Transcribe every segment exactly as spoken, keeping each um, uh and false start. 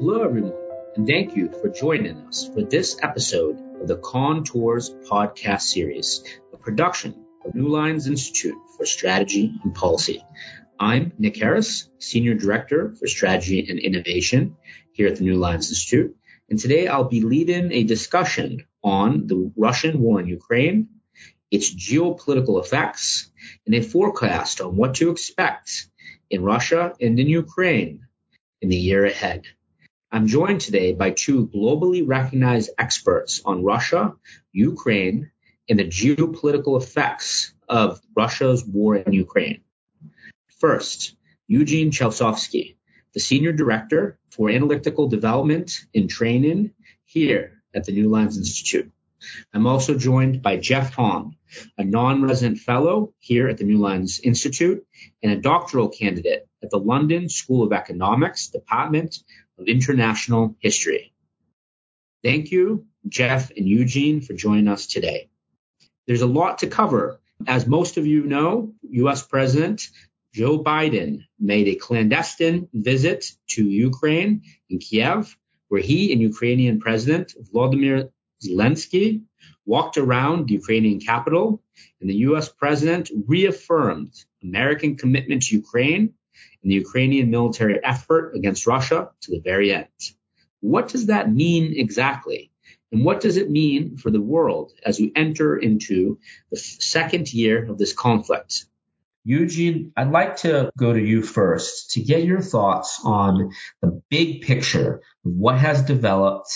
Hello, everyone, and thank you for joining us for this episode of the Contours podcast series, a production of New Lines Institute for Strategy and Policy. I'm Nick Harris, Senior Director for Strategy and Innovation here at the New Lines Institute, and today I'll be leading a discussion on the Russian war in Ukraine, its geopolitical effects, and a forecast on what to expect in Russia and in Ukraine in the year ahead. I'm joined today by two globally recognized experts on Russia, Ukraine, and the geopolitical effects of Russia's war in Ukraine. First, Eugene Chelsovsky, the Senior Director for Analytical Development and Training here at the New Lines Institute. I'm also joined by Jeff Hong, a non-resident fellow here at the New Lines Institute and a doctoral candidate at the London School of Economics, Department of International History. Thank you, Jeff and Eugene, for joining us today. There's a lot to cover. As most of you know, U S President Joe Biden made a clandestine visit to Ukraine in Kiev, where he and Ukrainian President Volodymyr Zelensky walked around the Ukrainian capital, and the U S president reaffirmed American commitment to Ukraine and the Ukrainian military effort against Russia to the very end. What does that mean exactly? And what does it mean for the world as we enter into the second year of this conflict? Eugene, I'd like to go to you first to get your thoughts on the big picture of what has developed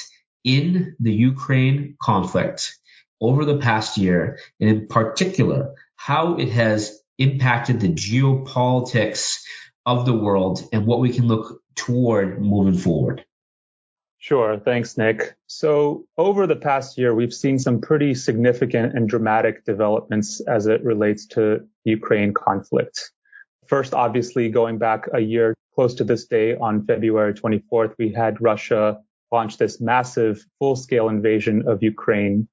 in the Ukraine conflict over the past year, and in particular, how it has impacted the geopolitics of the world and what we can look toward moving forward. Sure. Thanks, Nick. So over the past year, we've seen some pretty significant and dramatic developments as it relates to the Ukraine conflict. First, obviously, going back a year close to this day on February twenty-fourth, we had Russia launched this massive full-scale invasion of Ukraine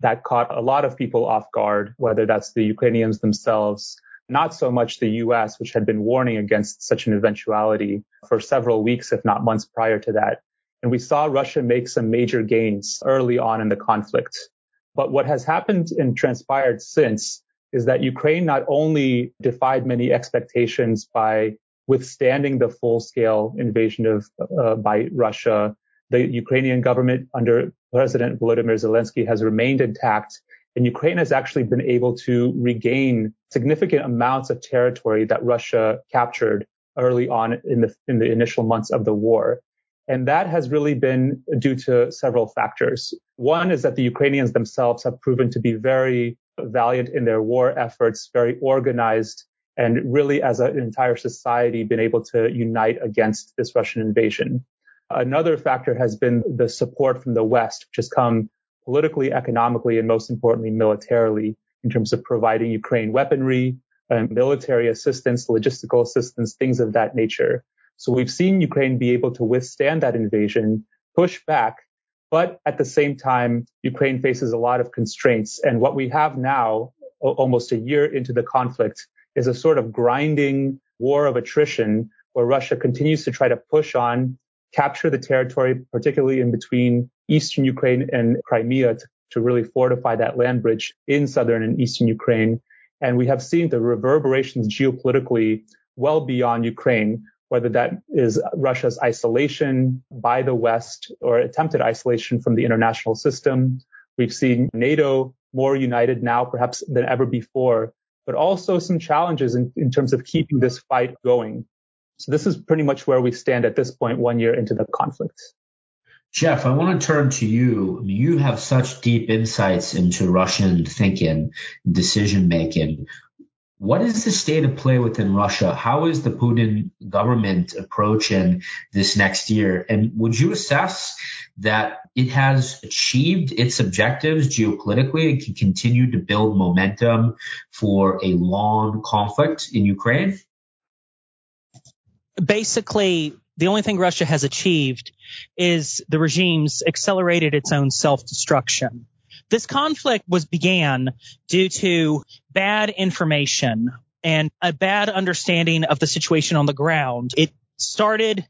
that caught a lot of people off guard, whether that's the Ukrainians themselves, not so much the U S, which had been warning against such an eventuality for several weeks, if not months prior to that. And we saw Russia make some major gains early on in the conflict. But what has happened and transpired since is that Ukraine not only defied many expectations by withstanding the full-scale invasion of uh, by Russia. The Ukrainian government under President Volodymyr Zelensky has remained intact, and Ukraine has actually been able to regain significant amounts of territory that Russia captured early on in the in the initial months of the war. And that has really been due to several factors. One is that the Ukrainians themselves have proven to be very valiant in their war efforts, very organized, and really as an entire society been able to unite against this Russian invasion. Another factor has been the support from the West, which has come politically, economically, and most importantly, militarily, in terms of providing Ukraine weaponry, um, military assistance, logistical assistance, things of that nature. So we've seen Ukraine be able to withstand that invasion, push back, but at the same time, Ukraine faces a lot of constraints. And what we have now, almost a year into the conflict, is a sort of grinding war of attrition where Russia continues to try to push on, capture the territory, particularly in between eastern Ukraine and Crimea, to, to really fortify that land bridge in southern and eastern Ukraine. And we have seen the reverberations geopolitically well beyond Ukraine, whether that is Russia's isolation by the West or attempted isolation from the international system. We've seen NATO more united now, perhaps than ever before, but also some challenges in, in terms of keeping this fight going. So this is pretty much where we stand at this point, one year into the conflict. Jeff, I want to turn to you. You have such deep insights into Russian thinking, decision making. What is the state of play within Russia? How is the Putin government approaching this next year? And would you assess that it has achieved its objectives geopolitically and can continue to build momentum for a long conflict in Ukraine? Basically, the only thing Russia has achieved is the regime's accelerated its own self-destruction. This conflict was began due to bad information and a bad understanding of the situation on the ground. It started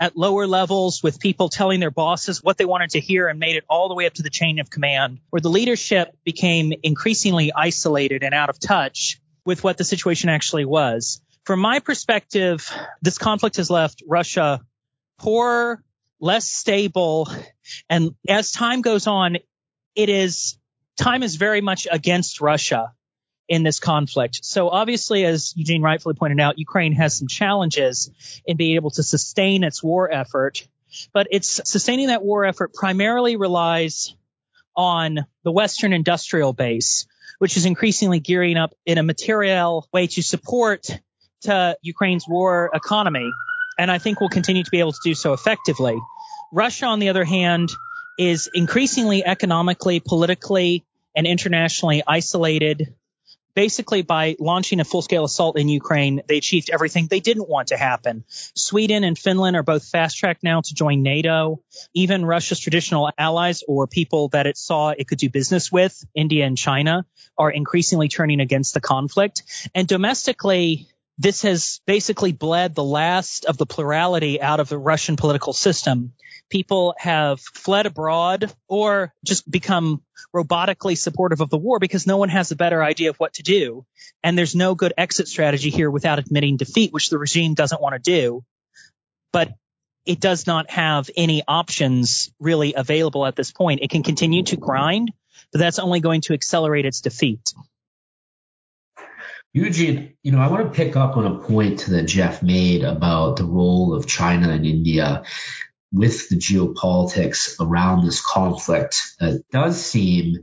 at lower levels with people telling their bosses what they wanted to hear and made it all the way up to the chain of command, where the leadership became increasingly isolated and out of touch with what the situation actually was. From my perspective, this conflict has left Russia poorer, less stable, and as time goes on, it is time is very much against Russia in this conflict. So obviously, as Eugene rightfully pointed out, Ukraine has some challenges in being able to sustain its war effort, but it's sustaining that war effort primarily relies on the Western industrial base, which is increasingly gearing up in a material way to support to Ukraine's war economy, and I think will continue to be able to do so effectively. Russia, on the other hand, is increasingly economically, politically, and internationally isolated. Basically, by launching a full-scale assault in Ukraine, they achieved everything they didn't want to happen. Sweden and Finland are both fast-tracked now to join NATO. Even Russia's traditional allies or people that it saw it could do business with, India and China, are increasingly turning against the conflict. And domestically, this has basically bled the last of the plurality out of the Russian political system. People have fled abroad or just become robotically supportive of the war because no one has a better idea of what to do. And there's no good exit strategy here without admitting defeat, which the regime doesn't want to do. But it does not have any options really available at this point. It can continue to grind, but that's only going to accelerate its defeat. Eugene, you know, I want to pick up on a point that Jeff made about the role of China and India with the geopolitics around this conflict. It does seem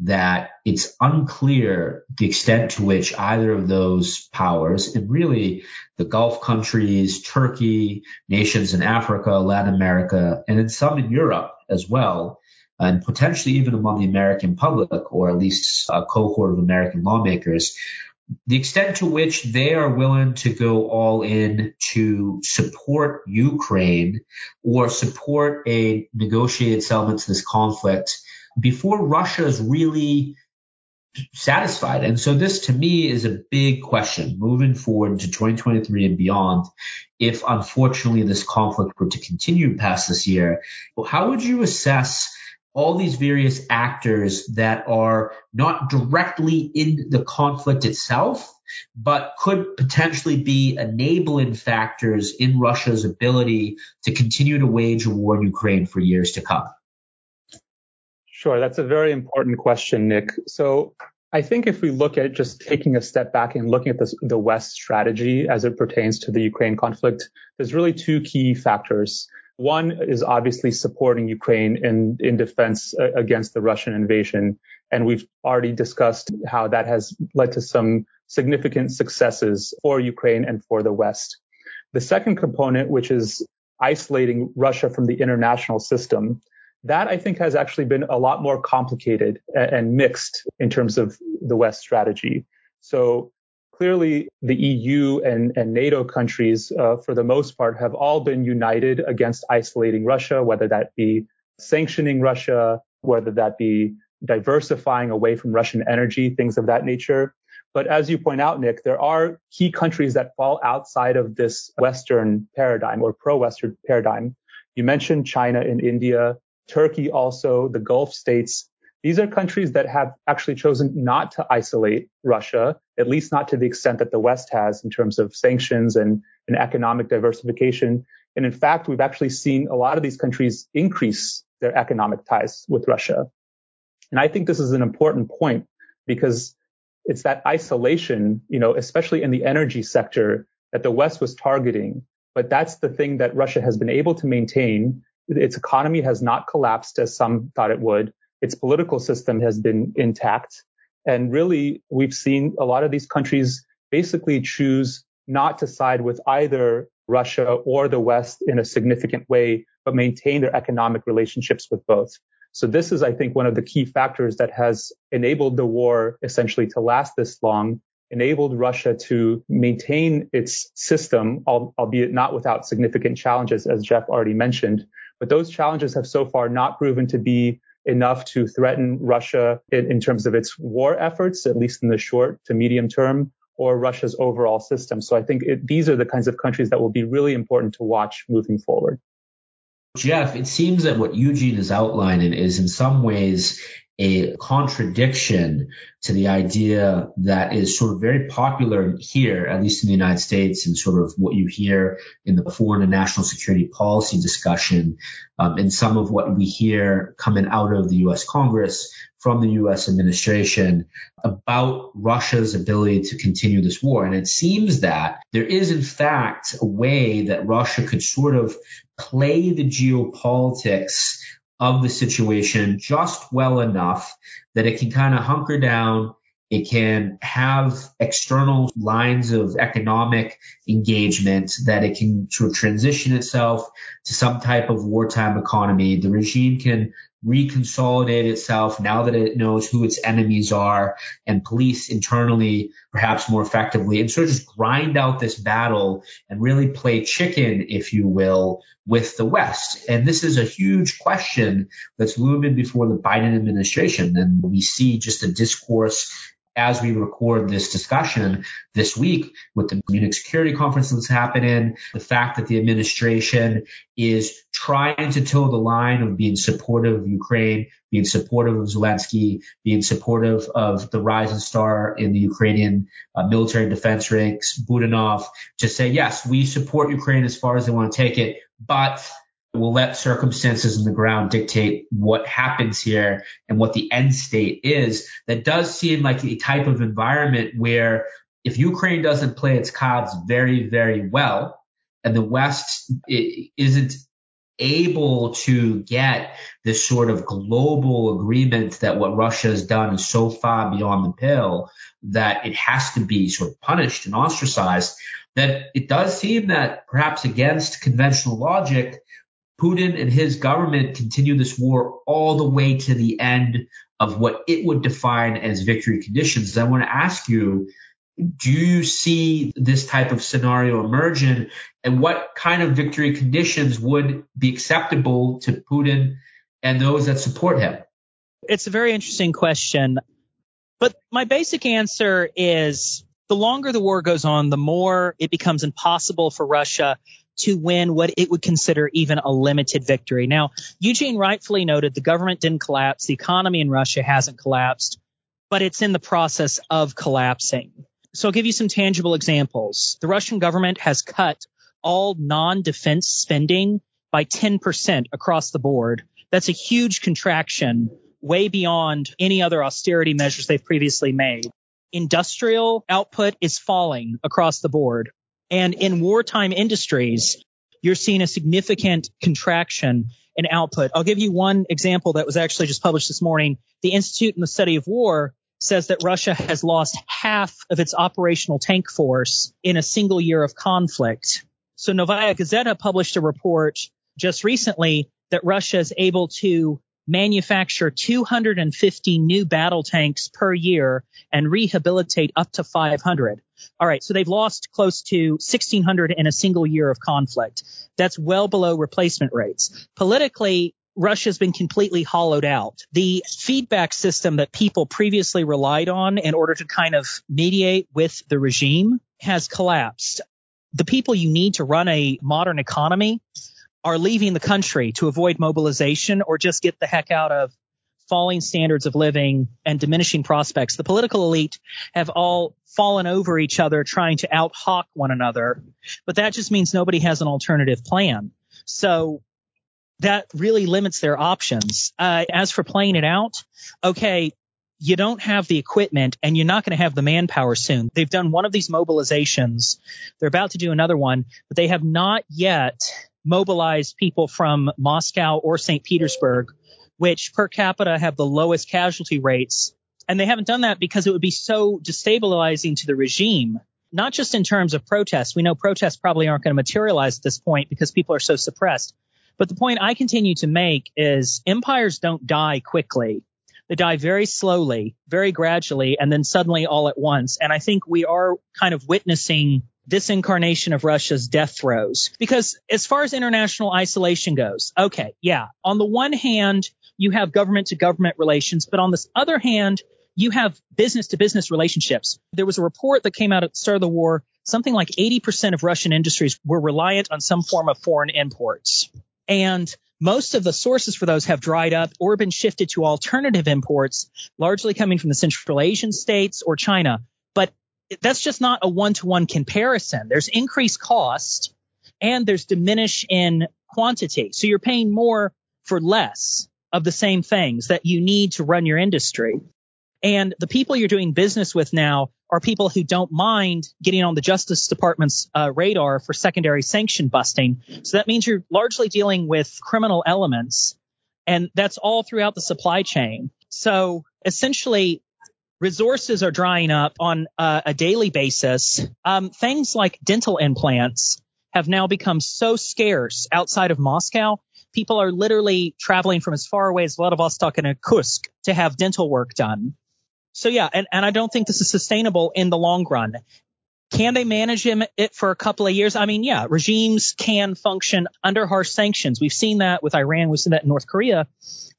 that it's unclear the extent to which either of those powers, and really the Gulf countries, Turkey, nations in Africa, Latin America, and then some in Europe as well, and potentially even among the American public, or at least a cohort of American lawmakers, the extent to which they are willing to go all in to support Ukraine or support a negotiated settlement to this conflict before Russia is really satisfied. And so this, to me, is a big question moving forward to twenty twenty-three and beyond. If, unfortunately, this conflict were to continue past this year, how would you assess all these various actors that are not directly in the conflict itself, but could potentially be enabling factors in Russia's ability to continue to wage a war in Ukraine for years to come? Sure, that's a very important question, Nick. So I think if we look at just taking a step back and looking at this, the West strategy as it pertains to the Ukraine conflict, there's really two key factors. One is obviously supporting Ukraine in, in defense against the Russian invasion. And we've already discussed how that has led to some significant successes for Ukraine and for the West. The second component, which is isolating Russia from the international system, that I think has actually been a lot more complicated and mixed in terms of the West strategy. So clearly, the E U and, and NATO countries, uh, for the most part, have all been united against isolating Russia, whether that be sanctioning Russia, whether that be diversifying away from Russian energy, things of that nature. But as you point out, Nick, there are key countries that fall outside of this Western paradigm or pro-Western paradigm. You mentioned China and India, Turkey also, the Gulf states. These are countries that have actually chosen not to isolate Russia, at least not to the extent that the West has in terms of sanctions and, and economic diversification. And in fact, we've actually seen a lot of these countries increase their economic ties with Russia. And I think this is an important point because it's that isolation, you know, especially in the energy sector that the West was targeting. But that's the thing that Russia has been able to maintain. Its economy has not collapsed as some thought it would. Its political system has been intact. And really, we've seen a lot of these countries basically choose not to side with either Russia or the West in a significant way, but maintain their economic relationships with both. So this is, I think, one of the key factors that has enabled the war essentially to last this long, enabled Russia to maintain its system, albeit not without significant challenges, as Jeff already mentioned. But those challenges have so far not proven to be enough to threaten Russia in, in terms of its war efforts, at least in the short to medium term, or Russia's overall system. So I think it, these are the kinds of countries that will be really important to watch moving forward. Jeff, it seems that what Eugene is outlining is in some ways a contradiction to the idea that is sort of very popular here, at least in the United States, and sort of what you hear in the foreign and national security policy discussion, um, and some of what we hear coming out of the U S Congress from the U S administration about Russia's ability to continue this war. And it seems that there is, in fact, a way that Russia could sort of play the geopolitics of the situation just well enough that it can kind of hunker down. It can have external lines of economic engagement, that it can sort of transition itself to some type of wartime economy. The regime can reconsolidate itself now that it knows who its enemies are and police internally perhaps more effectively, and sort of just grind out this battle and really play chicken, if you will, with the West. And this is a huge question that's looming before the Biden administration. And we see just the discourse as we record this discussion this week with the Munich Security Conference that's happening, the fact that the administration is trying to toe the line of being supportive of Ukraine, being supportive of Zelensky, being supportive of the rising star in the Ukrainian uh, military defense ranks, Budanov, to say, yes, we support Ukraine as far as they want to take it, but we'll let circumstances on the ground dictate what happens here and what the end state is. That does seem like a type of environment where if Ukraine doesn't play its cards very, very well, and the West isn't able to get this sort of global agreement that what Russia has done is so far beyond the pale that it has to be sort of punished and ostracized, that it does seem that perhaps against conventional logic, Putin and his government continue this war all the way to the end of what it would define as victory conditions. I want to ask you, do you see this type of scenario emerging, and what kind of victory conditions would be acceptable to Putin and those that support him? It's a very interesting question, but my basic answer is the longer the war goes on, the more it becomes impossible for Russia to win what it would consider even a limited victory. Now, Eugene rightfully noted the government didn't collapse. The economy in Russia hasn't collapsed, but it's in the process of collapsing. So I'll give you some tangible examples. The Russian government has cut all non-defense spending by ten percent across the board. That's a huge contraction, way beyond any other austerity measures they've previously made. Industrial output is falling across the board. And in wartime industries, you're seeing a significant contraction in output. I'll give you one example that was actually just published this morning. The Institute for the Study of War says that Russia has lost half of its operational tank force in a single year of conflict. So Novaya Gazeta published a report just recently that Russia is able to manufacture two hundred fifty new battle tanks per year and rehabilitate up to five hundred. All right, so they've lost close to sixteen hundred in a single year of conflict. That's well below replacement rates. Politically, Russia's been completely hollowed out. The feedback system that people previously relied on in order to kind of mediate with the regime has collapsed. The people you need to run a modern economy are leaving the country to avoid mobilization or just get the heck out of falling standards of living and diminishing prospects. The political elite have all fallen over each other trying to out-hawk one another, but that just means nobody has an alternative plan. So that really limits their options. Uh, as for playing it out, okay, you don't have the equipment and you're not going to have the manpower soon. They've done one of these mobilizations. They're about to do another one, but they have not yet mobilized people from Moscow or Saint Petersburg, which per capita have the lowest casualty rates. And they haven't done that because it would be so destabilizing to the regime, not just in terms of protests. We know protests probably aren't going to materialize at this point because people are so suppressed. But the point I continue to make is empires don't die quickly. They die very slowly, very gradually, and then suddenly all at once. And I think we are kind of witnessing this incarnation of Russia's death throes. Because as far as international isolation goes, okay, yeah, on the one hand, you have government-to-government relations, but on this other hand, you have business to business relationships. There was a report that came out at the start of the war. Something like eighty percent of Russian industries were reliant on some form of foreign imports. And most of the sources for those have dried up or been shifted to alternative imports, largely coming from the Central Asian states or China. But that's just not a one-to-one comparison. There's increased cost and there's diminish in quantity. So you're paying more for less of the same things that you need to run your industry. And the people you're doing business with now are people who don't mind getting on the Justice Department's uh, radar for secondary sanction busting. So that means you're largely dealing with criminal elements, and that's all throughout the supply chain. So essentially, resources are drying up on uh, a daily basis. Um, things like dental implants have now become so scarce outside of Moscow. People are literally traveling from as far away as Vladivostok and Irkutsk to have dental work done. So, yeah, and, and I don't think this is sustainable in the long run. Can they manage it for a couple of years? I mean, yeah, regimes can function under harsh sanctions. We've seen that with Iran. We've seen that in North Korea.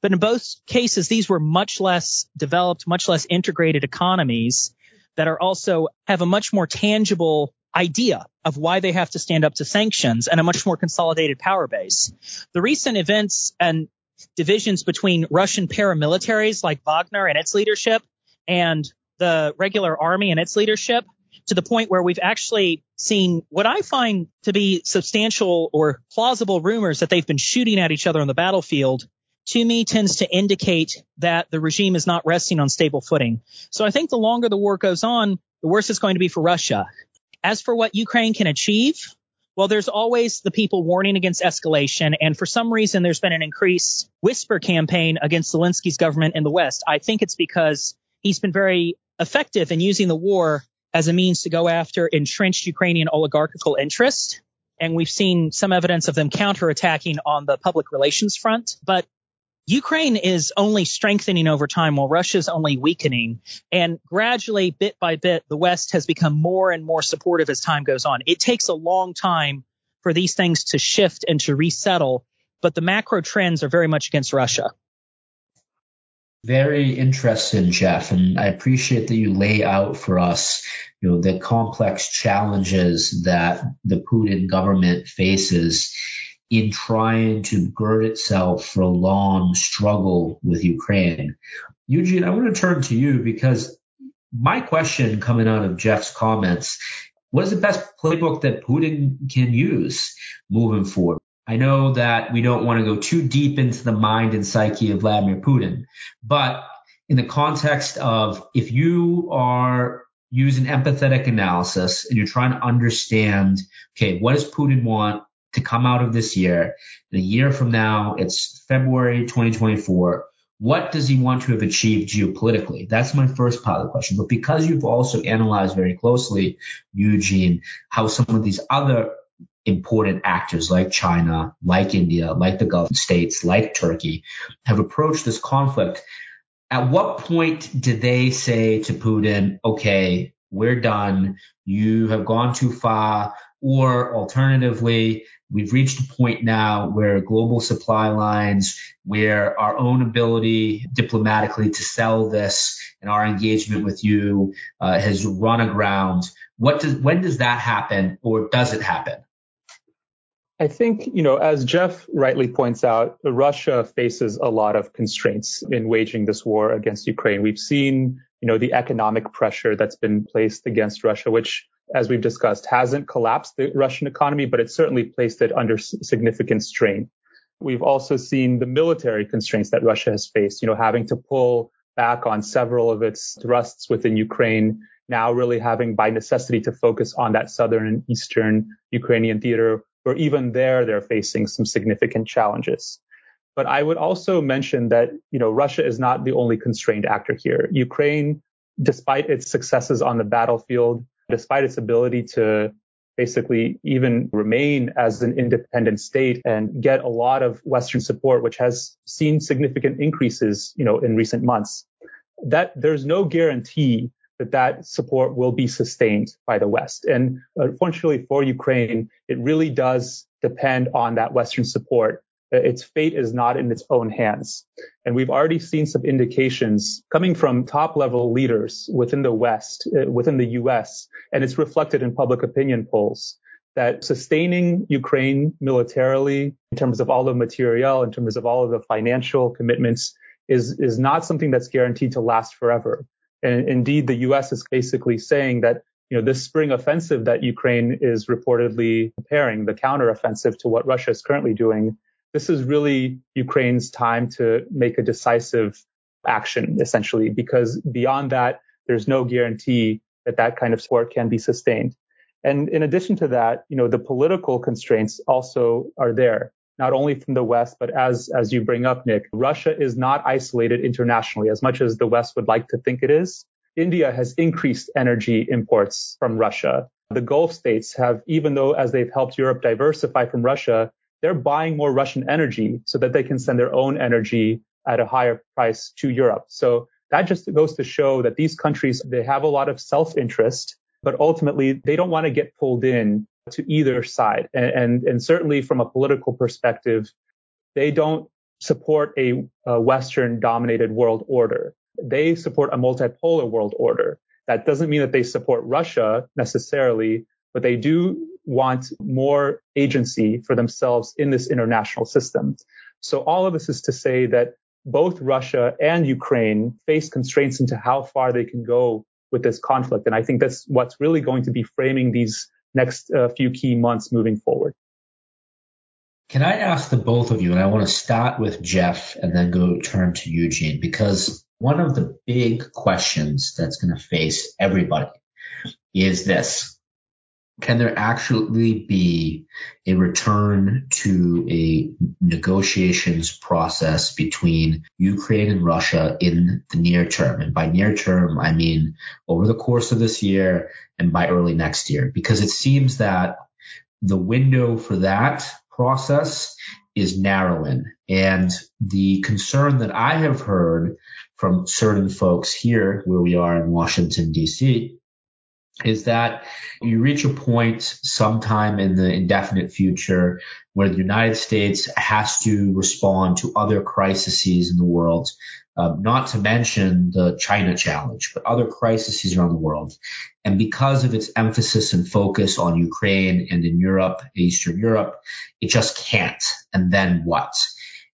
But in both cases, these were much less developed, much less integrated economies that are also have a much more tangible idea of why they have to stand up to sanctions and a much more consolidated power base. The recent events and divisions between Russian paramilitaries like Wagner and its leadership and the regular army and its leadership, to the point where we've actually seen what I find to be substantial or plausible rumors that they've been shooting at each other on the battlefield, to me tends to indicate that the regime is not resting on stable footing. So I think the longer the war goes on, the worse it's going to be for Russia. As for what Ukraine can achieve, well, there's always the people warning against escalation. And for some reason, there's been an increased whisper campaign against Zelensky's government in the West. I think it's because he's been very effective in using the war as a means to go after entrenched Ukrainian oligarchical interests. And we've seen some evidence of them counterattacking on the public relations front. But Ukraine is only strengthening over time while Russia's only weakening. And gradually, bit by bit, the West has become more and more supportive as time goes on. It takes a long time for these things to shift and to resettle, but the macro trends are very much against Russia. Very interesting, Jeff, and I appreciate that you lay out for us, you know, the complex challenges that the Putin government faces in trying to gird itself for a long struggle with Ukraine. Eugene, I want to turn to you because my question coming out of Jeff's comments, what is the best playbook that Putin can use moving forward? I know that we don't want to go too deep into the mind and psyche of Vladimir Putin, but in the context of if you are using empathetic analysis and you're trying to understand, okay, what does Putin want to come out of this year? And a year from now, it's February twenty twenty-four. What does he want to have achieved geopolitically? That's my first part of the question. But because you've also analyzed very closely, Eugene, how some of these other important actors like China, like India, like the Gulf states, like Turkey, have approached this conflict, at what point did they say to Putin, okay, we're done, you have gone too far? Or alternatively, we've reached a point now where global supply lines, where our own ability diplomatically to sell this and our engagement with you uh, has run aground. What does, when does that happen, or does it happen? I think, you know, as Jeff rightly points out, Russia faces a lot of constraints in waging this war against Ukraine. We've seen, you know, the economic pressure that's been placed against Russia, which, as we've discussed, hasn't collapsed the Russian economy, but it certainly placed it under significant strain. We've also seen the military constraints that Russia has faced, you know, having to pull back on several of its thrusts within Ukraine, now really having by necessity to focus on that southern and eastern Ukrainian theater, where even there they're facing some significant challenges. But I would also mention that, you know, Russia is not the only constrained actor here. Ukraine, despite its successes on the battlefield, despite its ability to basically even remain as an independent state and get a lot of Western support, which has seen significant increases, you know, in recent months, that there's no guarantee that that support will be sustained by the West. And unfortunately for Ukraine, it really does depend on that Western support its fate is not in its own hands. And we've already seen some indications coming from top-level leaders within the West, uh, within the U S, and it's reflected in public opinion polls, that sustaining Ukraine militarily, in terms of all the materiel, in terms of all of the financial commitments, is is not something that's guaranteed to last forever. And indeed, the U S is basically saying that, you know, this spring offensive that Ukraine is reportedly preparing, the counteroffensive to what Russia is currently doing, this is really Ukraine's time to make a decisive action, essentially, because beyond that, there's no guarantee that that kind of support can be sustained. And in addition to that, you know, the political constraints also are there, not only from the West, but as as you bring up, Nick, Russia is not isolated internationally as much as the West would like to think it is. India has increased energy imports from Russia. The Gulf states have, even though as they've helped Europe diversify from Russia, they're buying more Russian energy so that they can send their own energy at a higher price to Europe. So that just goes to show that these countries, they have a lot of self-interest, but ultimately they don't want to get pulled in to either side. And, and, and certainly from a political perspective, they don't support a, a Western-dominated world order. They support a multipolar world order. That doesn't mean that they support Russia necessarily, but they do want more agency for themselves in this international system. So all of this is to say that both Russia and Ukraine face constraints into how far they can go with this conflict. And I think that's what's really going to be framing these next uh, few key months moving forward. Can I ask the both of you, and I want to start with Jeff and then go turn to Eugene, because one of the big questions that's going to face everybody is this. Can there actually be a return to a negotiations process between Ukraine and Russia in the near term? And by near term, I mean over the course of this year and by early next year, because it seems that the window for that process is narrowing. And the concern that I have heard from certain folks here where we are in Washington, D C, is that you reach a point sometime in the indefinite future where the United States has to respond to other crises in the world, uh, not to mention the China challenge, but other crises around the world. And because of its emphasis and focus on Ukraine and in Europe, Eastern Europe, it just can't. And then what?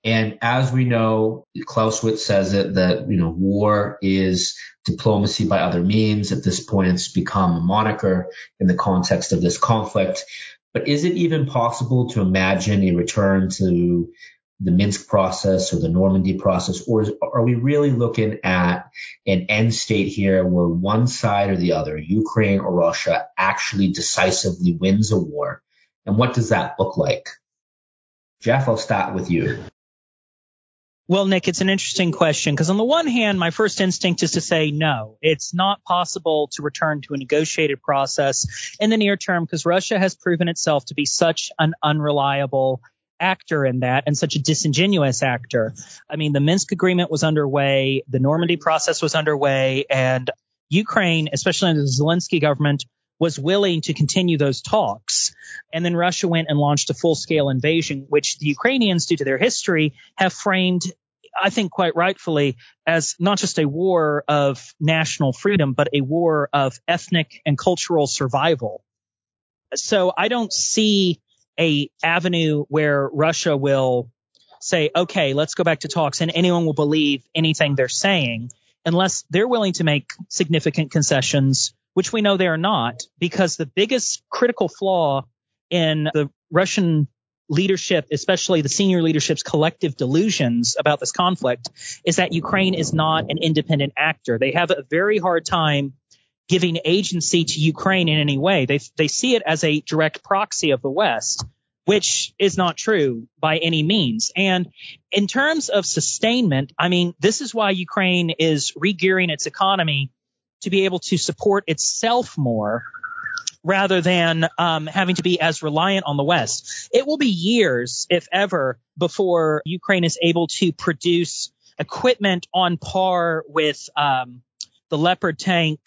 And as we know, Clausewitz says it, that, you know, war is diplomacy by other means. At this point, it's become a moniker in the context of this conflict. But is it even possible to imagine a return to the Minsk process or the Normandy process? Or is, are we really looking at an end state here where one side or the other, Ukraine or Russia, actually decisively wins a war? And what does that look like? Jeff, I'll start with you. Well, Nick, it's an interesting question because on the one hand, my first instinct is to say, no, it's not possible to return to a negotiated process in the near term because Russia has proven itself to be such an unreliable actor in that and such a disingenuous actor. I mean, the Minsk agreement was underway. The Normandy process was underway, and Ukraine, especially under the Zelensky government, was willing to continue those talks. And then Russia went and launched a full-scale invasion, which the Ukrainians, due to their history, have framed, I think quite rightfully, as not just a war of national freedom, but a war of ethnic and cultural survival. So I don't see a avenue where Russia will say, okay, let's go back to talks, and anyone will believe anything they're saying, unless they're willing to make significant concessions, which we know they are not, because the biggest critical flaw in the Russian leadership, especially the senior leadership's collective delusions about this conflict, is that Ukraine is not an independent actor. They have a very hard time giving agency to Ukraine in any way. They they see it as a direct proxy of the West, which is not true by any means. And in terms of sustainment, I mean, this is why Ukraine is re-gearing its economy to be able to support itself more rather than um, having to be as reliant on the West. It will be years, if ever, before Ukraine is able to produce equipment on par with um, the Leopard tank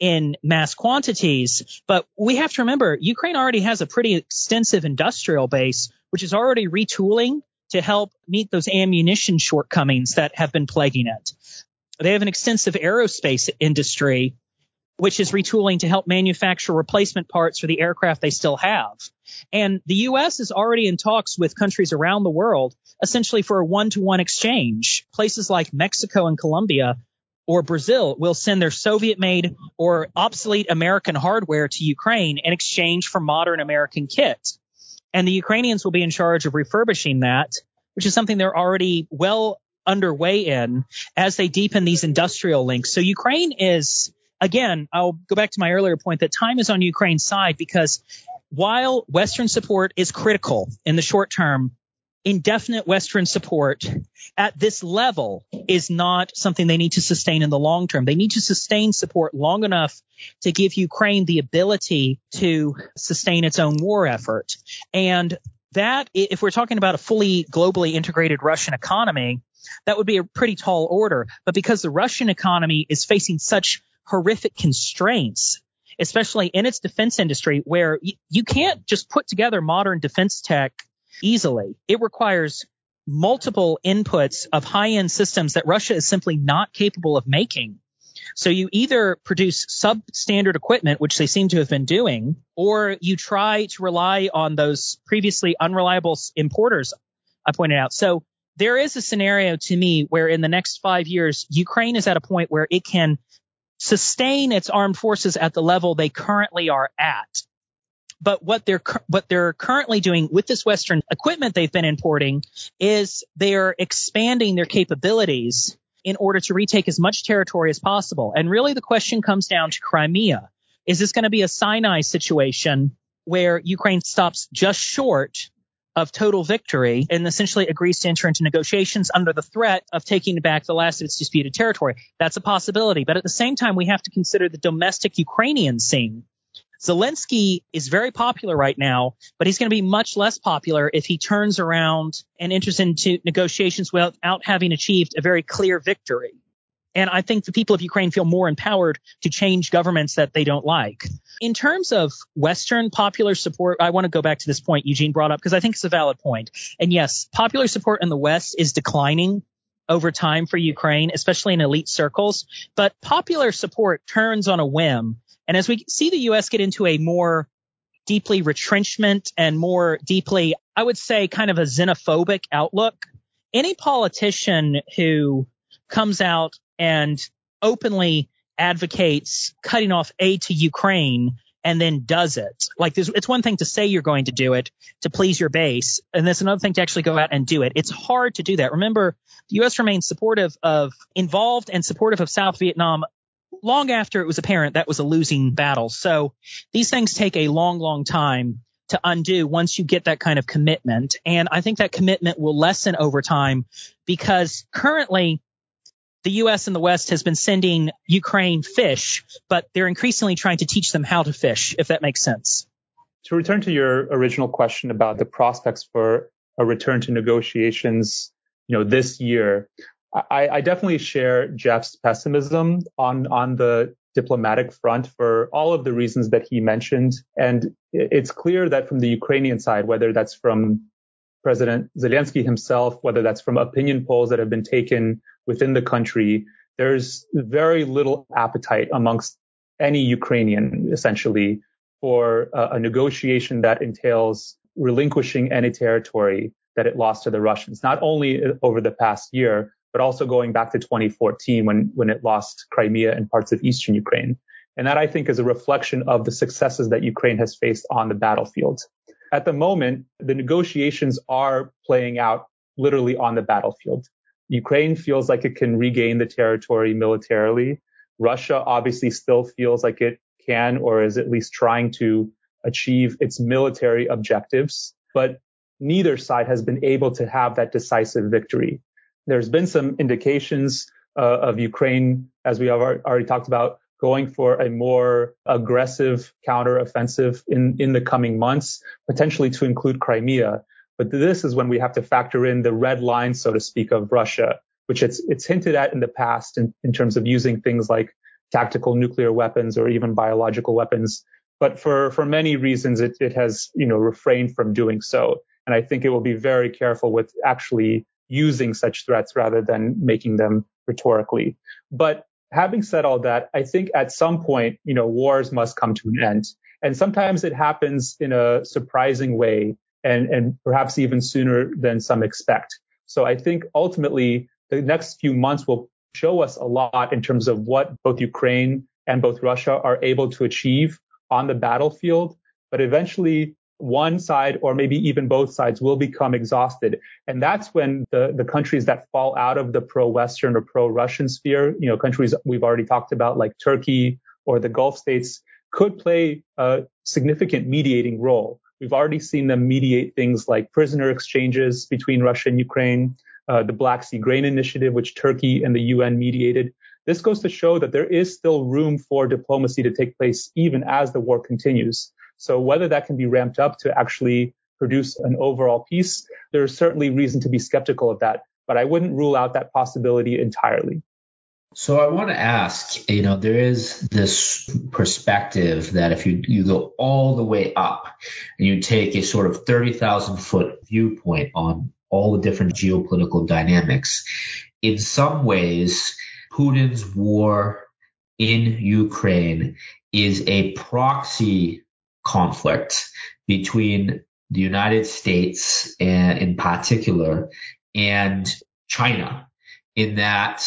in mass quantities. But we have to remember, Ukraine already has a pretty extensive industrial base, which is already retooling to help meet those ammunition shortcomings that have been plaguing it. They have an extensive aerospace industry, which is retooling to help manufacture replacement parts for the aircraft they still have. And the U S is already in talks with countries around the world, essentially for a one-to-one exchange. Places like Mexico and Colombia or Brazil will send their Soviet-made or obsolete American hardware to Ukraine in exchange for modern American kit. And the Ukrainians will be in charge of refurbishing that, which is something they're already well underway in as they deepen these industrial links. So Ukraine is... Again, I'll go back to my earlier point that time is on Ukraine's side, because while Western support is critical in the short term, indefinite Western support at this level is not something they need to sustain in the long term. They need to sustain support long enough to give Ukraine the ability to sustain its own war effort. And that, if we're talking about a fully globally integrated Russian economy, that would be a pretty tall order. But because the Russian economy is facing such horrific constraints, especially in its defense industry, where y- you can't just put together modern defense tech easily. It requires multiple inputs of high-end systems that Russia is simply not capable of making. So you either produce substandard equipment, which they seem to have been doing, or you try to rely on those previously unreliable importers I pointed out. So there is a scenario to me where in the next five years, Ukraine is at a point where it can sustain its armed forces at the level they currently are at. But what they're what they're currently doing with this Western equipment they've been importing is they're expanding their capabilities in order to retake as much territory as possible. And really the question comes down to Crimea. Is this going to be a Sinai situation where Ukraine stops just short of total victory and essentially agrees to enter into negotiations under the threat of taking back the last of its disputed territory? That's a possibility. But at the same time, we have to consider the domestic Ukrainian scene. Zelensky is very popular right now, but he's going to be much less popular if he turns around and enters into negotiations without having achieved a very clear victory. And I think the people of Ukraine feel more empowered to change governments that they don't like. In terms of Western popular support, I want to go back to this point Eugene brought up because I think it's a valid point. And yes, popular support in the West is declining over time for Ukraine, especially in elite circles. But popular support turns on a whim. And as we see the U S get into a more deeply retrenchment and more deeply, I would say, kind of a xenophobic outlook, any politician who comes out and openly advocates cutting off aid to Ukraine and then does it. Like, there's, it's one thing to say you're going to do it to please your base, and it's another thing to actually go out and do it. It's hard to do that. Remember, the U S remains supportive of, involved and supportive of South Vietnam long after it was apparent that was a losing battle. So these things take a long, long time to undo once you get that kind of commitment. And I think that commitment will lessen over time because currently, the U S and the West has been sending Ukraine fish, but they're increasingly trying to teach them how to fish, if that makes sense. To return to your original question about the prospects for a return to negotiations, you know, this year, I, I definitely share Jeff's pessimism on, on the diplomatic front for all of the reasons that he mentioned. And it's clear that from the Ukrainian side, whether that's from President Zelensky himself, whether that's from opinion polls that have been taken within the country, there's very little appetite amongst any Ukrainian, essentially, for a, a negotiation that entails relinquishing any territory that it lost to the Russians, not only over the past year, but also going back to twenty fourteen when, when it lost Crimea and parts of eastern Ukraine. And that, I think, is a reflection of the successes that Ukraine has faced on the battlefield. At the moment, the negotiations are playing out literally on the battlefield. Ukraine feels like it can regain the territory militarily. Russia obviously still feels like it can, or is at least trying to achieve its military objectives. But neither side has been able to have that decisive victory. There's been some indications uh, of Ukraine, as we have already talked about, going for a more aggressive counteroffensive in, in the coming months, potentially to include Crimea. But this is when we have to factor in the red line, so to speak, of Russia, which it's it's hinted at in the past in, in terms of using things like tactical nuclear weapons or even biological weapons. But for, for many reasons, it, it has, you know, refrained from doing so. And I think it will be very careful with actually using such threats rather than making them rhetorically. But having said all that, I think at some point, you know, wars must come to an end. And sometimes it happens in a surprising way and, and perhaps even sooner than some expect. So I think ultimately the next few months will show us a lot in terms of what both Ukraine and both Russia are able to achieve on the battlefield. But eventually one side or maybe even both sides will become exhausted. And that's when the, the countries that fall out of the pro-Western or pro-Russian sphere, you know, countries we've already talked about like Turkey or the Gulf states, could play a significant mediating role. We've already seen them mediate things like prisoner exchanges between Russia and Ukraine, uh, the Black Sea Grain Initiative, which Turkey and the U N mediated. This goes to show that there is still room for diplomacy to take place even as the war continues. So whether that can be ramped up to actually produce an overall peace, there's certainly reason to be skeptical of that. But I wouldn't rule out that possibility entirely. So I want to ask, you know, there is this perspective that if you, you go all the way up and you take a sort of thirty thousand foot viewpoint on all the different geopolitical dynamics, in some ways, Putin's war in Ukraine is a proxy conflict between the United States and, in particular, and China, in that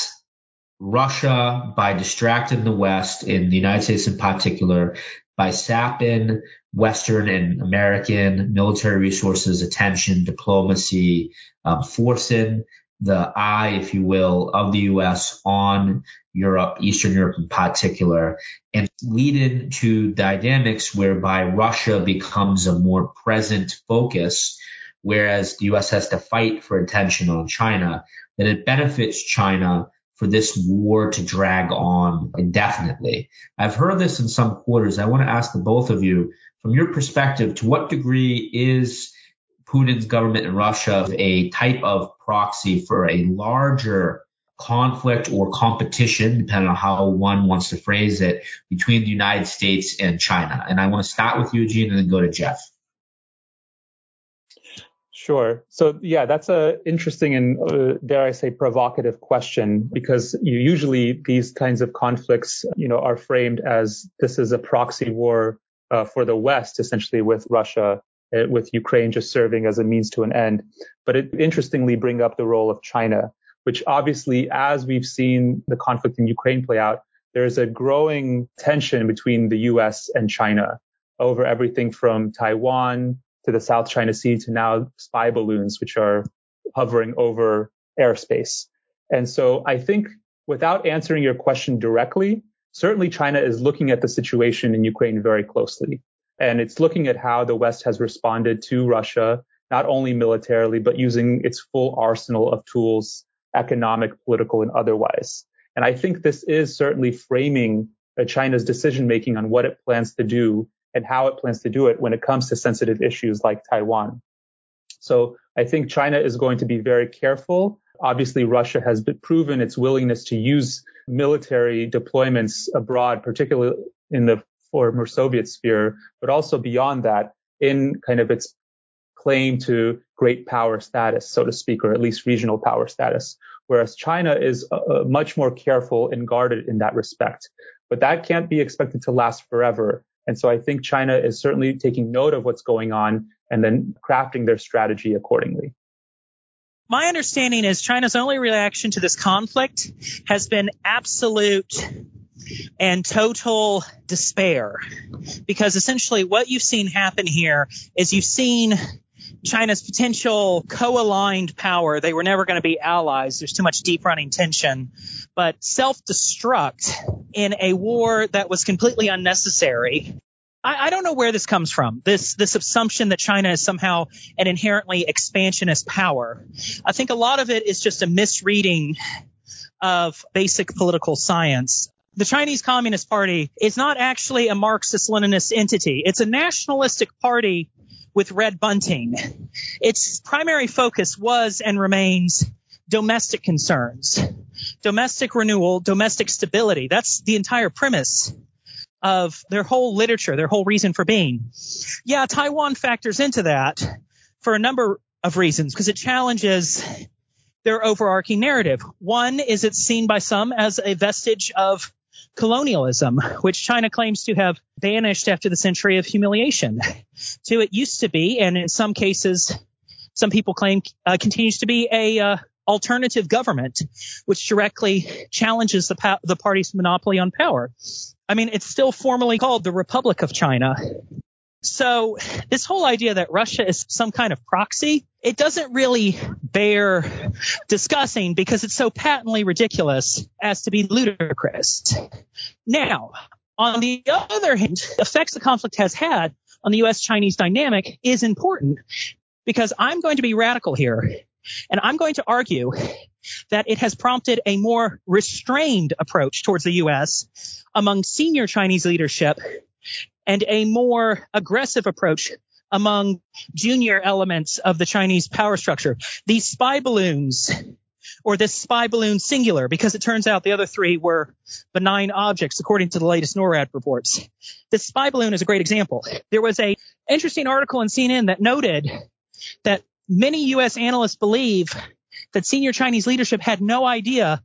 Russia, by distracting the West, in the United States in particular, by sapping Western and American military resources, attention, diplomacy, um, forcing the eye, if you will, of the U S on Europe, Eastern Europe in particular, and leading to dynamics whereby Russia becomes a more present focus, whereas the U S has to fight for attention on China, that it benefits China for this war to drag on indefinitely. I've heard this in some quarters. I want to ask the both of you, from your perspective, to what degree is Putin's government in Russia a type of proxy for a larger conflict or competition, depending on how one wants to phrase it, between the United States and China? And I want to start with Eugene and then go to Jeff. Sure. So, yeah, that's a interesting and, uh, dare I say, provocative question, because you usually these kinds of conflicts, you know, are framed as this is a proxy war uh, for the West, essentially, with Russia, uh, with Ukraine just serving as a means to an end. But it interestingly brings up the role of China, which obviously, as we've seen the conflict in Ukraine play out, there is a growing tension between the U S and China over everything from Taiwan to the South China Sea to now spy balloons, which are hovering over airspace. And so I think without answering your question directly, certainly China is looking at the situation in Ukraine very closely. And it's looking at how the West has responded to Russia, not only militarily, but using its full arsenal of tools, economic, political, and otherwise. And I think this is certainly framing China's decision-making on what it plans to do and how it plans to do it when it comes to sensitive issues like Taiwan. So I think China is going to be very careful. Obviously, Russia has proven its willingness to use military deployments abroad, particularly in the former Soviet sphere, but also beyond that, in kind of its claim to great power status, so to speak, or at least regional power status, whereas China is uh, much more careful and guarded in that respect. But that can't be expected to last forever. And so I think China is certainly taking note of what's going on and then crafting their strategy accordingly. My understanding is China's only reaction to this conflict has been absolute and total despair, because essentially what you've seen happen here is you've seen China's potential co-aligned power. They were never going to be allies. There's too much deep-running tension. But self-destruct in a war that was completely unnecessary. I, I don't know where this comes from, this this assumption that China is somehow an inherently expansionist power. I think a lot of it is just a misreading of basic political science. The Chinese Communist Party is not actually a Marxist-Leninist entity. It's a nationalistic party with red bunting. Its primary focus was and remains domestic concerns, domestic renewal, domestic stability. That's the entire premise of their whole literature, their whole reason for being. Yeah, Taiwan factors into that, for a number of reasons, because it challenges their overarching narrative. One is it's seen by some as a vestige of colonialism, which China claims to have banished after the century of humiliation. Two, it used to be, and in some cases, some people claim uh, continues to be a uh, alternative government, which directly challenges the, pa- the party's monopoly on power. I mean, it's still formally called the Republic of China. So this whole idea that Russia is some kind of proxy, it doesn't really bear discussing because it's so patently ridiculous as to be ludicrous. Now, on the other hand, the effects the conflict has had on the U S Chinese dynamic is important because I'm going to be radical here, and I'm going to argue that it has prompted a more restrained approach towards the U S among senior Chinese leadership and a more aggressive approach among junior elements of the Chinese power structure. These spy balloons, or this spy balloon singular, because it turns out the other three were benign objects, according to the latest NORAD reports. This spy balloon is a great example. There was an interesting article in C N N that noted that many U S analysts believe that senior Chinese leadership had no idea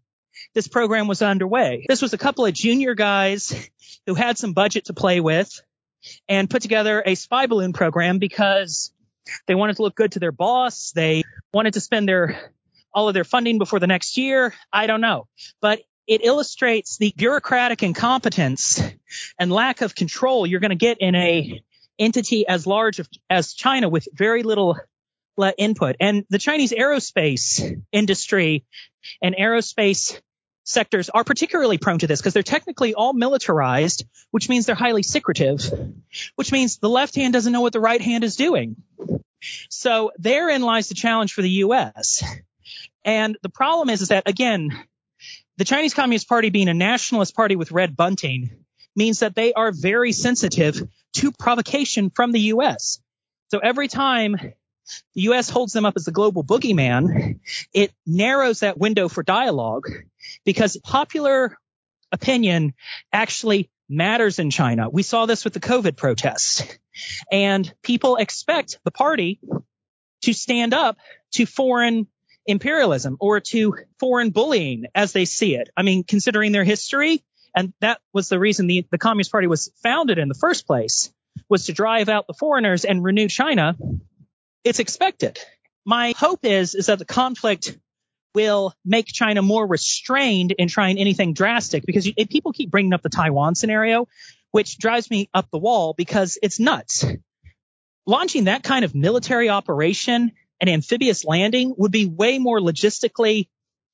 this program was underway. This was a couple of junior guys who had some budget to play with and put together a spy balloon program because they wanted to look good to their boss. They wanted to spend their all of their funding before the next year. I don't know. But it illustrates the bureaucratic incompetence and lack of control you're going to get in a entity as large as China with very little input. And the Chinese aerospace industry and aerospace sectors are particularly prone to this because they're technically all militarized, which means they're highly secretive, which means the left hand doesn't know what the right hand is doing. So therein lies the challenge for the U S. And the problem is, is that, again, the Chinese Communist Party being a nationalist party with red bunting means that they are very sensitive to provocation from the U S. So every time the U S holds them up as the global boogeyman, it narrows that window for dialogue because popular opinion actually matters in China. We saw this with the COVID protests, and people expect the party to stand up to foreign imperialism or to foreign bullying as they see it. I mean, considering their history, and that was the reason the, the Communist Party was founded in the first place, was to drive out the foreigners and renew China. It's expected. My hope is, is that the conflict will make China more restrained in trying anything drastic, because if people keep bringing up the Taiwan scenario, which drives me up the wall because it's nuts. Launching that kind of military operation, an amphibious landing, would be way more logistically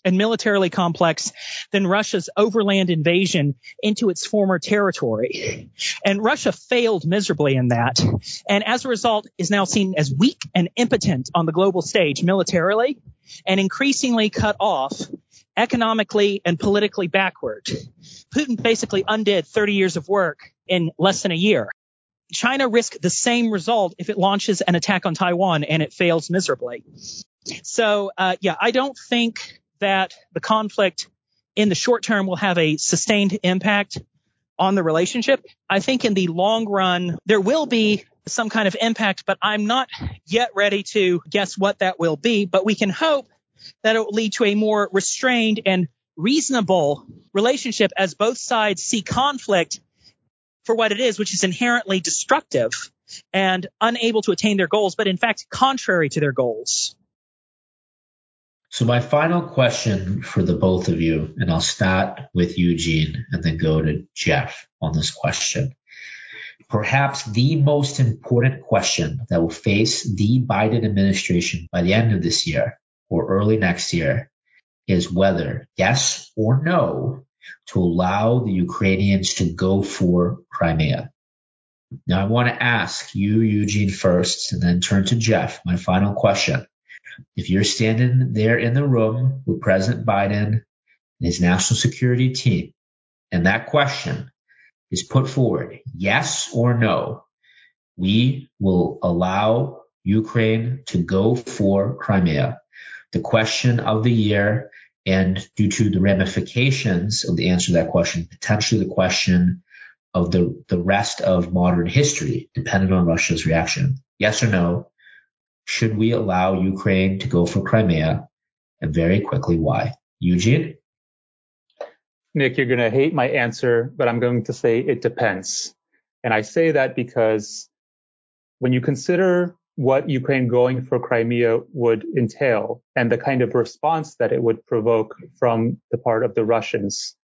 and militarily complex than Russia's overland invasion into its former territory. And Russia failed miserably in that, and as a result is now seen as weak and impotent on the global stage militarily and increasingly cut off economically and politically backward. Putin basically undid thirty years of work in less than a year. China risks the same result if it launches an attack on Taiwan, and it fails miserably. So, uh, yeah, I don't think that the conflict in the short term will have a sustained impact on the relationship. I think in the long run, there will be some kind of impact, but I'm not yet ready to guess what that will be. But we can hope that it will lead to a more restrained and reasonable relationship as both sides see conflict for what it is, which is inherently destructive and unable to attain their goals, but in fact, contrary to their goals. So my final question for the both of you, and I'll start with Eugene and then go to Jeff on this question. Perhaps the most important question that will face the Biden administration by the end of this year or early next year is whether, yes or no, to allow the Ukrainians to go for Crimea. Now I want to ask you, Eugene, first, and then turn to Jeff, my final question. If you're standing there in the room with President Biden and his national security team, and that question is put forward, yes or no, we will allow Ukraine to go for Crimea, the question of the year, and due to the ramifications of the answer to that question, potentially the question of the, the rest of modern history, depending on Russia's reaction. Yes or no, Should we allow Ukraine to go for Crimea? And very quickly, why? Eugene? Nick, you're going to hate my answer, but I'm going to say it depends. And I say that because when you consider what Ukraine going for Crimea would entail and the kind of response that it would provoke from the part of the Russians,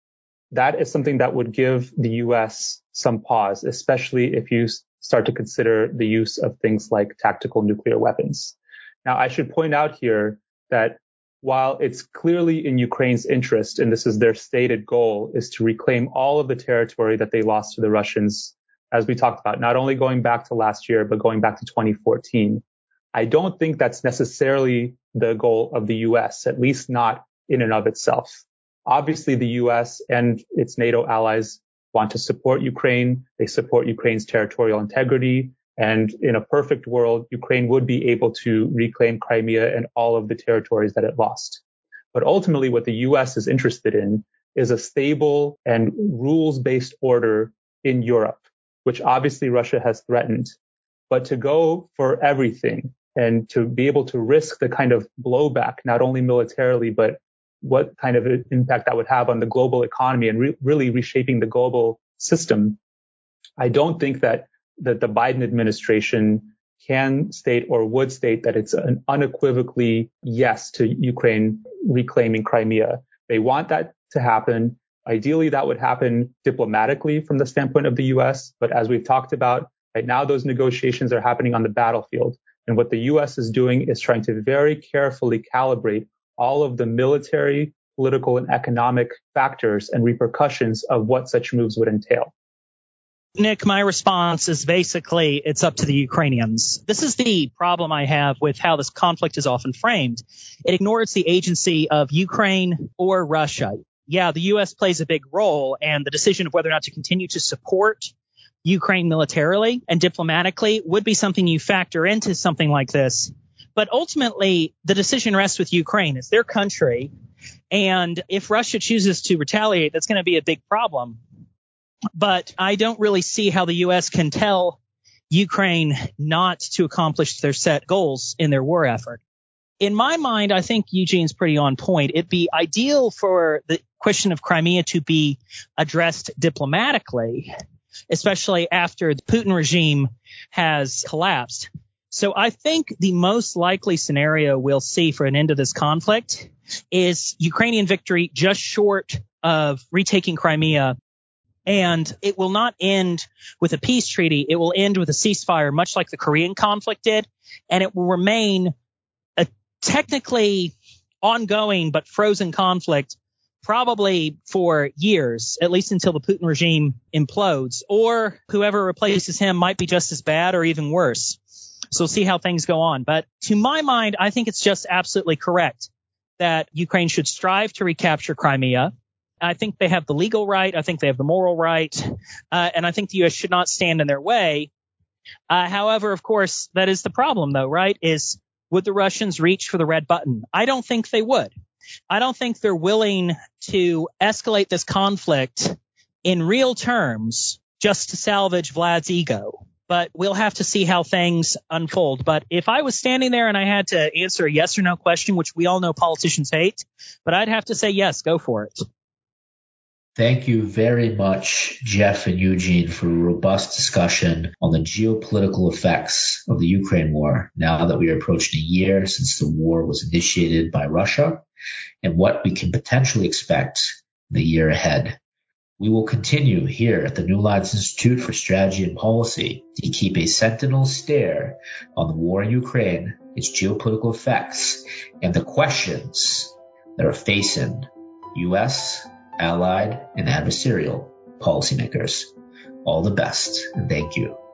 that is something that would give the U S some pause, especially if you start to consider the use of things like tactical nuclear weapons. Now, I should point out here that while it's clearly in Ukraine's interest, and this is their stated goal, is to reclaim all of the territory that they lost to the Russians, as we talked about, not only going back to last year, but going back to twenty fourteen. I don't think that's necessarily the goal of the U S, at least not in and of itself. Obviously, the U S and its NATO allies want to support Ukraine. They support Ukraine's territorial integrity. And in a perfect world, Ukraine would be able to reclaim Crimea and all of the territories that it lost. But ultimately, what the U S is interested in is a stable and rules-based order in Europe, which obviously Russia has threatened. But to go for everything and to be able to risk the kind of blowback, not only militarily, but what kind of impact that would have on the global economy and re- really reshaping the global system, I don't think that that the Biden administration can state or would state that it's an unequivocally yes to Ukraine reclaiming Crimea. They want that to happen. Ideally, that would happen diplomatically from the standpoint of the U S. But as we've talked about, right now, those negotiations are happening on the battlefield. And what the U S is doing is trying to very carefully calibrate all of the military, political, and economic factors and repercussions of what such moves would entail. Nick, my response is basically it's up to the Ukrainians. This is the problem I have with how this conflict is often framed. It ignores the agency of Ukraine or Russia. Yeah, the U S plays a big role, and the decision of whether or not to continue to support Ukraine militarily and diplomatically would be something you factor into something like this. But ultimately, the decision rests with Ukraine. It's their country. And if Russia chooses to retaliate, that's going to be a big problem. But I don't really see how the U S can tell Ukraine not to accomplish their set goals in their war effort. In my mind, I think Eugene's pretty on point. It'd be ideal for the question of Crimea to be addressed diplomatically, especially after the Putin regime has collapsed. So I think the most likely scenario we'll see for an end to this conflict is Ukrainian victory just short of retaking Crimea. And it will not end with a peace treaty. It will end with a ceasefire, much like the Korean conflict did. And it will remain a technically ongoing but frozen conflict probably for years, at least until the Putin regime implodes, or whoever replaces him might be just as bad or even worse. So we'll see how things go on. But to my mind, I think it's just absolutely correct that Ukraine should strive to recapture Crimea. I think they have the legal right. I think they have the moral right. Uh, and I think the U S should not stand in their way. Uh, however, of course, that is the problem, though, right, is would the Russians reach for the red button? I don't think they would. I don't think they're willing to escalate this conflict in real terms just to salvage Vlad's ego. But we'll have to see how things unfold. But if I was standing there and I had to answer a yes or no question, which we all know politicians hate, but I'd have to say yes, go for it. Thank you very much, Jeff and Eugene, for a robust discussion on the geopolitical effects of the Ukraine war, now that we are approaching a year since the war was initiated by Russia, and what we can potentially expect in the year ahead. We will continue here at the New Lines Institute for Strategy and Policy to keep a sentinel stare on the war in Ukraine, its geopolitical effects, and the questions that are facing U S, allied, and adversarial policymakers. All the best, and thank you.